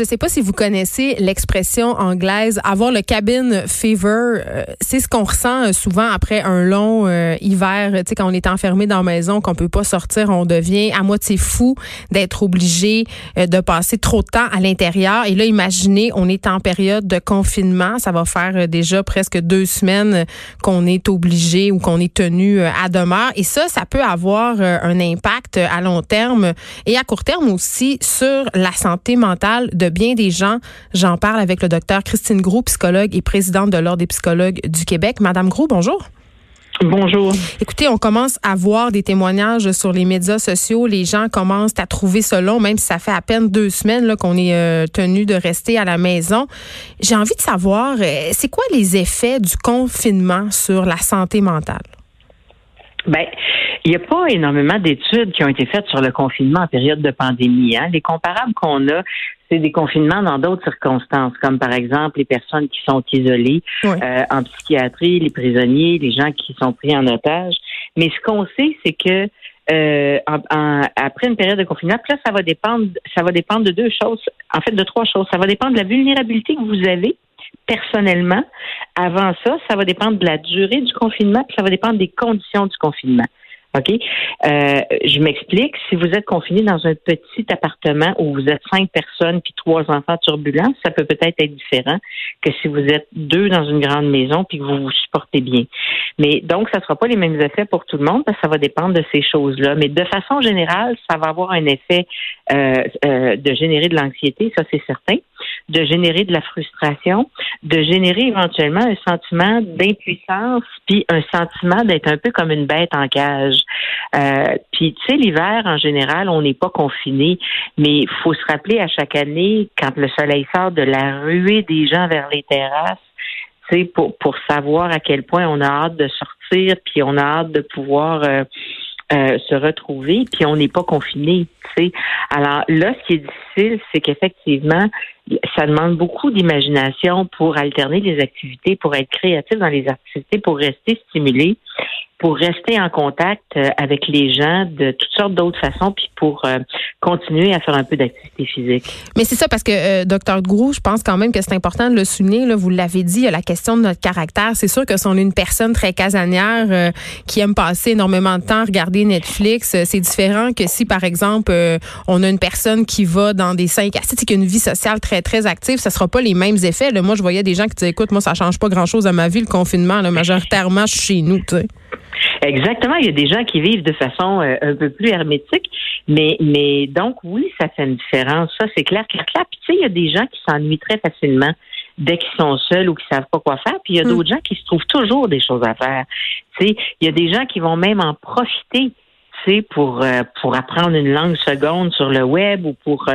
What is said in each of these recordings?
Je ne sais pas si vous connaissez l'expression anglaise, avoir le cabin fever. C'est ce qu'on ressent souvent après un long hiver. Tu sais, quand on est enfermé dans la maison, qu'on peut pas sortir, on devient à moitié fou d'être obligé de passer trop de temps à l'intérieur. Et là, imaginez, on est en période de confinement. Ça va faire déjà presque 2 semaines qu'on est obligé ou qu'on est tenu à demeure. Et ça peut avoir un impact à long terme et à court terme aussi sur la santé mentale de bien des gens. J'en parle avec le docteur Christine Grou, psychologue et présidente de l'Ordre des psychologues du Québec. Madame Grou, bonjour. Bonjour. Écoutez, on commence à voir des témoignages sur les médias sociaux. Les gens commencent à trouver ce long, même si ça fait à peine 2 semaines là, qu'on est tenu de rester à la maison. J'ai envie de savoir, c'est quoi les effets du confinement sur la santé mentale? Bien, il n'y a pas énormément d'études qui ont été faites sur le confinement en période de pandémie. Hein? Les comparables qu'on a, c'est des confinements dans d'autres circonstances, comme par exemple les personnes qui sont isolées en psychiatrie, les prisonniers, les gens qui sont pris en otage. Mais ce qu'on sait, c'est que après une période de confinement, là, ça va dépendre de 2 choses, en fait de 3 choses. Ça va dépendre de la vulnérabilité que vous avez personnellement. Avant ça, ça va dépendre de la durée du confinement, puis ça va dépendre des conditions du confinement. OK? Je m'explique. Si vous êtes confiné dans un petit appartement où vous êtes 5 personnes puis 3 enfants turbulents, ça peut peut-être être différent que si vous êtes 2 dans une grande maison puis que vous vous supportez bien. Mais donc, ça ne sera pas les mêmes effets pour tout le monde parce que ça va dépendre de ces choses-là. Mais de façon générale, ça va avoir un effet de générer de l'anxiété, ça c'est certain, de générer de la frustration, de générer éventuellement un sentiment d'impuissance puis un sentiment d'être un peu comme une bête en cage. Puis, tu sais, l'hiver, en général, on n'est pas confiné, mais il faut se rappeler à chaque année, quand le soleil sort, de la ruée des gens vers les terrasses, tu sais, pour savoir à quel point on a hâte de sortir, puis on a hâte de pouvoir se retrouver, puis on n'est pas confiné, tu sais. Alors là, ce qui est difficile, c'est qu'effectivement, ça demande beaucoup d'imagination pour alterner les activités, pour être créatif dans les activités, pour rester stimulé, pour rester en contact avec les gens de toutes sortes d'autres façons, puis pour continuer à faire un peu d'activité physique. Mais c'est ça, parce que, Dr Grou, je pense quand même que c'est important de le souligner. Là, vous l'avez dit, il y a la question de notre caractère. C'est sûr que si on est une personne très casanière qui aime passer énormément de temps à regarder Netflix, c'est différent que si, par exemple, on a une personne qui va dans des 5 à 6, qui a une vie sociale très, très active, ça ne sera pas les mêmes effets. Là, moi, je voyais des gens qui disaient, écoute, moi, ça ne change pas grand-chose à ma vie, le confinement. Là, majoritairement, je suis chez nous, tu sais. Exactement, il y a des gens qui vivent de façon un peu plus hermétique, mais donc oui, ça fait une différence, ça c'est clair. Puis tu sais, il y a des gens qui s'ennuient très facilement dès qu'ils sont seuls ou qui savent pas quoi faire, puis il y a d'autres gens qui se trouvent toujours des choses à faire. Tu sais, il y a des gens qui vont même en profiter, tu sais, pour apprendre une langue seconde sur le web ou pour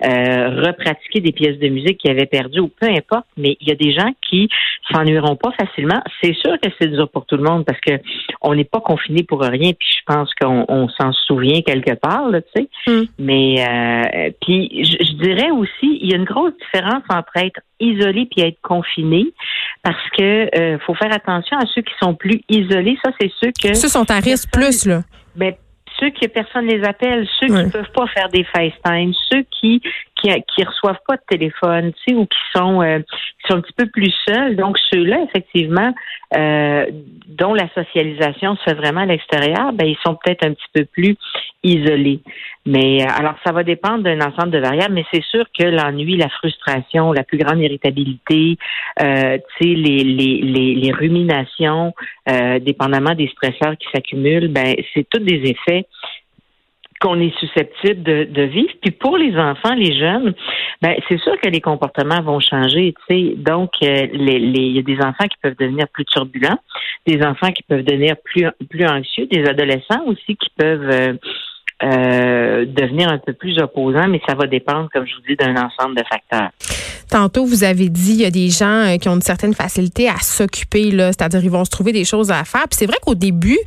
repratiquer des pièces de musique qu'ils avaient perdues ou peu importe, mais il y a des gens qui s'ennuieront pas facilement. C'est sûr que c'est dur pour tout le monde parce que on n'est pas confiné pour rien, puis je pense qu'on s'en souvient quelque part, là, tu sais. Mais puis je dirais aussi, il y a une grosse différence entre être isolé puis être confiné, parce que faut faire attention à ceux qui sont plus isolés. Ça, c'est ceux que... Ceux sont à risque plus, là. Ben, ceux que personne les appelle, ceux qui ne peuvent pas faire des FaceTime, ceux qui reçoivent pas de téléphone, tu sais, ou qui sont un petit peu plus seuls. Donc ceux-là, effectivement, dont la socialisation se fait vraiment à l'extérieur, ben ils sont peut-être un petit peu plus isolés. Mais alors ça va dépendre d'un ensemble de variables, mais c'est sûr que l'ennui, la frustration, la plus grande irritabilité, tu sais, les ruminations, dépendamment des stresseurs qui s'accumulent, ben c'est tous des effets qu'on est susceptible de vivre. Puis pour les enfants, les jeunes, ben c'est sûr que les comportements vont changer, tu sais. Donc, il y a des enfants qui peuvent devenir plus turbulents, des enfants qui peuvent devenir plus anxieux, des adolescents aussi qui peuvent devenir un peu plus opposants, mais ça va dépendre, comme je vous dis, d'un ensemble de facteurs. Tantôt, vous avez dit, il y a des gens qui ont une certaine facilité à s'occuper, là, c'est-à-dire ils vont se trouver des choses à faire. Puis c'est vrai qu'au début,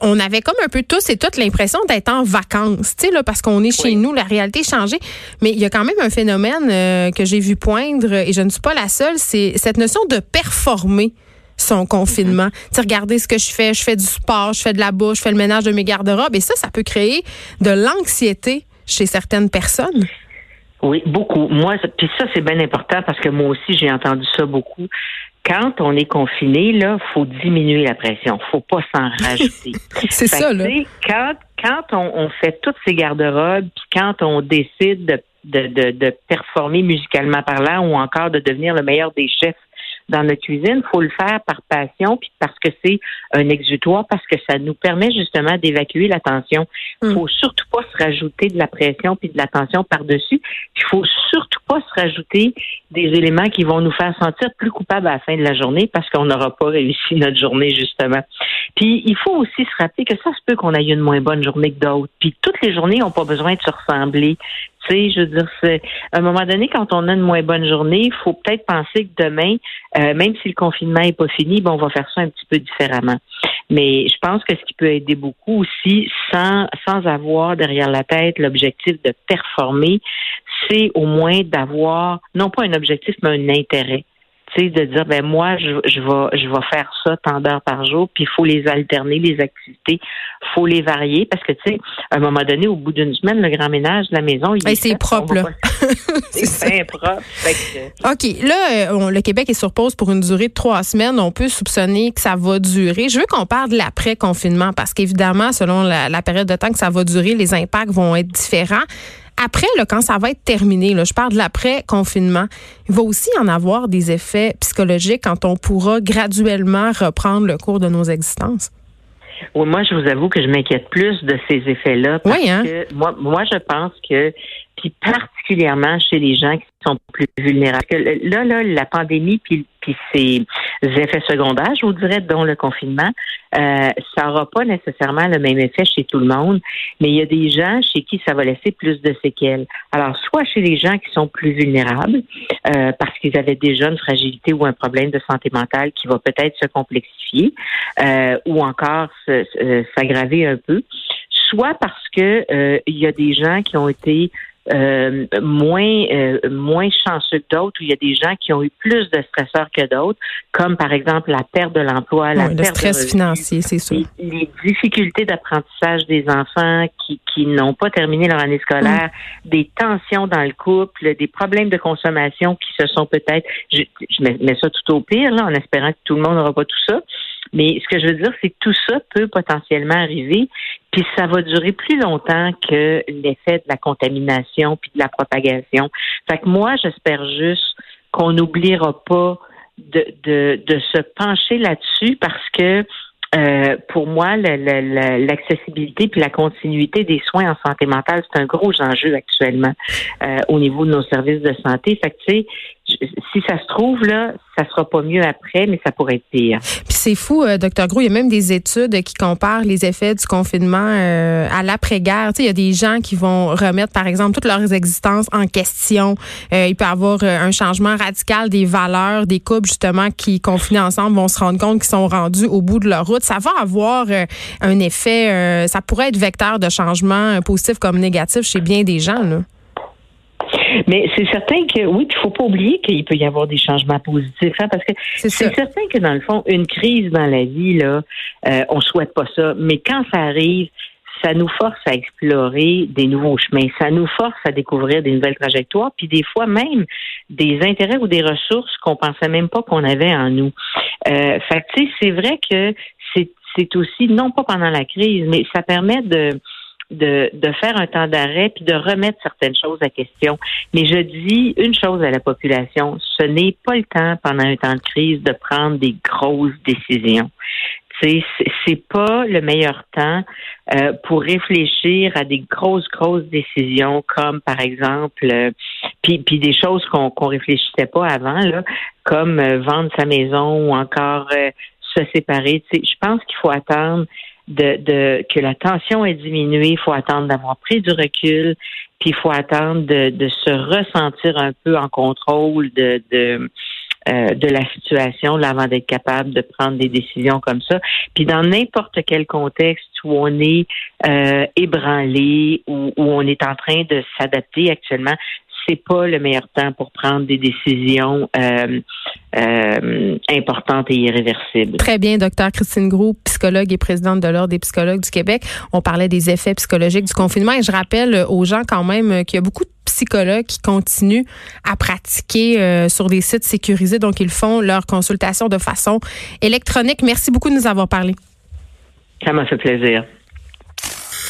on avait comme un peu tous et toutes l'impression d'être en vacances, tu sais, là, parce qu'on est chez nous, la réalité est changée. Mais il y a quand même un phénomène que j'ai vu poindre, et je ne suis pas la seule, c'est cette notion de performer son confinement. Tu sais, regardez ce que je fais du sport, je fais de la bouffe, je fais le ménage de mes garde-robes, et ça peut créer de l'anxiété chez certaines personnes. Oui, beaucoup. Moi, puis ça, c'est bien important parce que moi aussi, j'ai entendu ça beaucoup. Quand on est confiné, là, faut diminuer la pression. Faut pas s'en rajouter. C'est fait ça, là. Quand on fait toutes ces garde-robes, puis quand on décide de performer musicalement parlant ou encore de devenir le meilleur des chefs dans notre cuisine, faut le faire par passion puis parce que c'est un exutoire, parce que ça nous permet justement d'évacuer la tension. Faut surtout pas se rajouter de la pression puis de la tension par-dessus. Il faut surtout pas se rajouter des éléments qui vont nous faire sentir plus coupables à la fin de la journée parce qu'on n'aura pas réussi notre journée, justement. Puis il faut aussi se rappeler que ça se peut qu'on aille une moins bonne journée que d'autres. Puis toutes les journées n'ont pas besoin de se ressembler. Tu sais, je veux dire, à un moment donné, quand on a une moins bonne journée, il faut peut-être penser que demain, même si le confinement n'est pas fini, ben on va faire ça un petit peu différemment. Mais je pense que ce qui peut aider beaucoup aussi, sans avoir derrière la tête l'objectif de performer, c'est au moins d'avoir, non pas un objectif, mais un intérêt. Tu sais, de dire, ben moi, je vais faire ça tant d'heures par jour, puis il faut les alterner, les activités, faut les varier, parce que, tu sais, à un moment donné, au bout d'une semaine, le grand ménage de la maison, il est c'est fait, propre, là. C'est bien propre. OK, là, le Québec est sur pause pour une durée de 3 semaines. On peut soupçonner que ça va durer. Je veux qu'on parle de l'après-confinement, parce qu'évidemment, selon la période de temps que ça va durer, les impacts vont être différents. Après, là, quand ça va être terminé, là, je parle de l'après-confinement, il va aussi en avoir des effets psychologiques quand on pourra graduellement reprendre le cours de nos existences. Oui, moi, je vous avoue que je m'inquiète plus de ces effets-là parce que moi, je pense que, puis particulièrement chez les gens qui sont plus vulnérables. Là, la pandémie puis ses effets secondaires, je vous dirais, dont le confinement, ça n'aura pas nécessairement le même effet chez tout le monde, mais il y a des gens chez qui ça va laisser plus de séquelles. Alors, soit chez les gens qui sont plus vulnérables, parce qu'ils avaient déjà une fragilité ou un problème de santé mentale qui va peut-être se complexifier, ou encore s'aggraver un peu, soit parce que il y a des gens qui ont été moins chanceux que d'autres, où il y a des gens qui ont eu plus de stresseurs que d'autres, comme par exemple la perte de l'emploi, la perte de revenus, financier, c'est sûr. Les difficultés d'apprentissage des enfants qui n'ont pas terminé leur année scolaire, des tensions dans le couple, des problèmes de consommation qui se sont peut-être, je mets ça tout au pire, là, en espérant que tout le monde n'aura pas tout ça. Mais ce que je veux dire, c'est que tout ça peut potentiellement arriver, puis ça va durer plus longtemps que l'effet de la contamination puis de la propagation. Fait que moi, j'espère juste qu'on n'oubliera pas de se pencher là-dessus parce que pour moi, l'accessibilité puis la continuité des soins en santé mentale, c'est un gros enjeu actuellement au niveau de nos services de santé. Fait que tu sais, si ça se trouve, là, ça sera pas mieux après, mais ça pourrait être pire. Puis c'est fou, Dr Grou, il y a même des études qui comparent les effets du confinement à l'après-guerre. Tu sais, il y a des gens qui vont remettre, par exemple, toutes leurs existences en question. Il peut y avoir un changement radical des valeurs, des couples, justement, qui, confinés ensemble, vont se rendre compte qu'ils sont rendus au bout de leur route. Ça va avoir un effet, ça pourrait être vecteur de changement positif comme négatif chez bien des gens, là. Mais c'est certain que, oui, puis il ne faut pas oublier qu'il peut y avoir des changements positifs, hein, parce que c'est certain que, dans le fond, une crise dans la vie, là, on ne souhaite pas ça, mais quand ça arrive, ça nous force à explorer des nouveaux chemins, ça nous force à découvrir des nouvelles trajectoires, puis des fois même des intérêts ou des ressources qu'on pensait même pas qu'on avait en nous. Fait tu sais, c'est vrai que c'est aussi, non pas pendant la crise, mais ça permet de faire un temps d'arrêt puis de remettre certaines choses à question. Mais je dis une chose à la population, ce n'est pas le temps pendant un temps de crise de prendre des grosses décisions. Tu sais, c'est pas le meilleur temps pour réfléchir à des grosses décisions comme par exemple puis des choses qu'on réfléchissait pas avant là, comme vendre sa maison ou encore se séparer. Tu sais, je pense qu'il faut attendre que la tension ait diminué, il faut attendre d'avoir pris du recul, puis il faut attendre de se ressentir un peu en contrôle de la situation là, avant d'être capable de prendre des décisions comme ça. Puis dans n'importe quel contexte où on est ébranlé, où on est en train de s'adapter actuellement, c'est pas le meilleur temps pour prendre des décisions importante et irréversible. Très bien, Dr. Christine Grou, psychologue et présidente de l'Ordre des psychologues du Québec. On parlait des effets psychologiques du confinement et je rappelle aux gens quand même qu'il y a beaucoup de psychologues qui continuent à pratiquer sur des sites sécurisés, donc ils font leurs consultations de façon électronique. Merci beaucoup de nous avoir parlé. Ça m'a fait plaisir.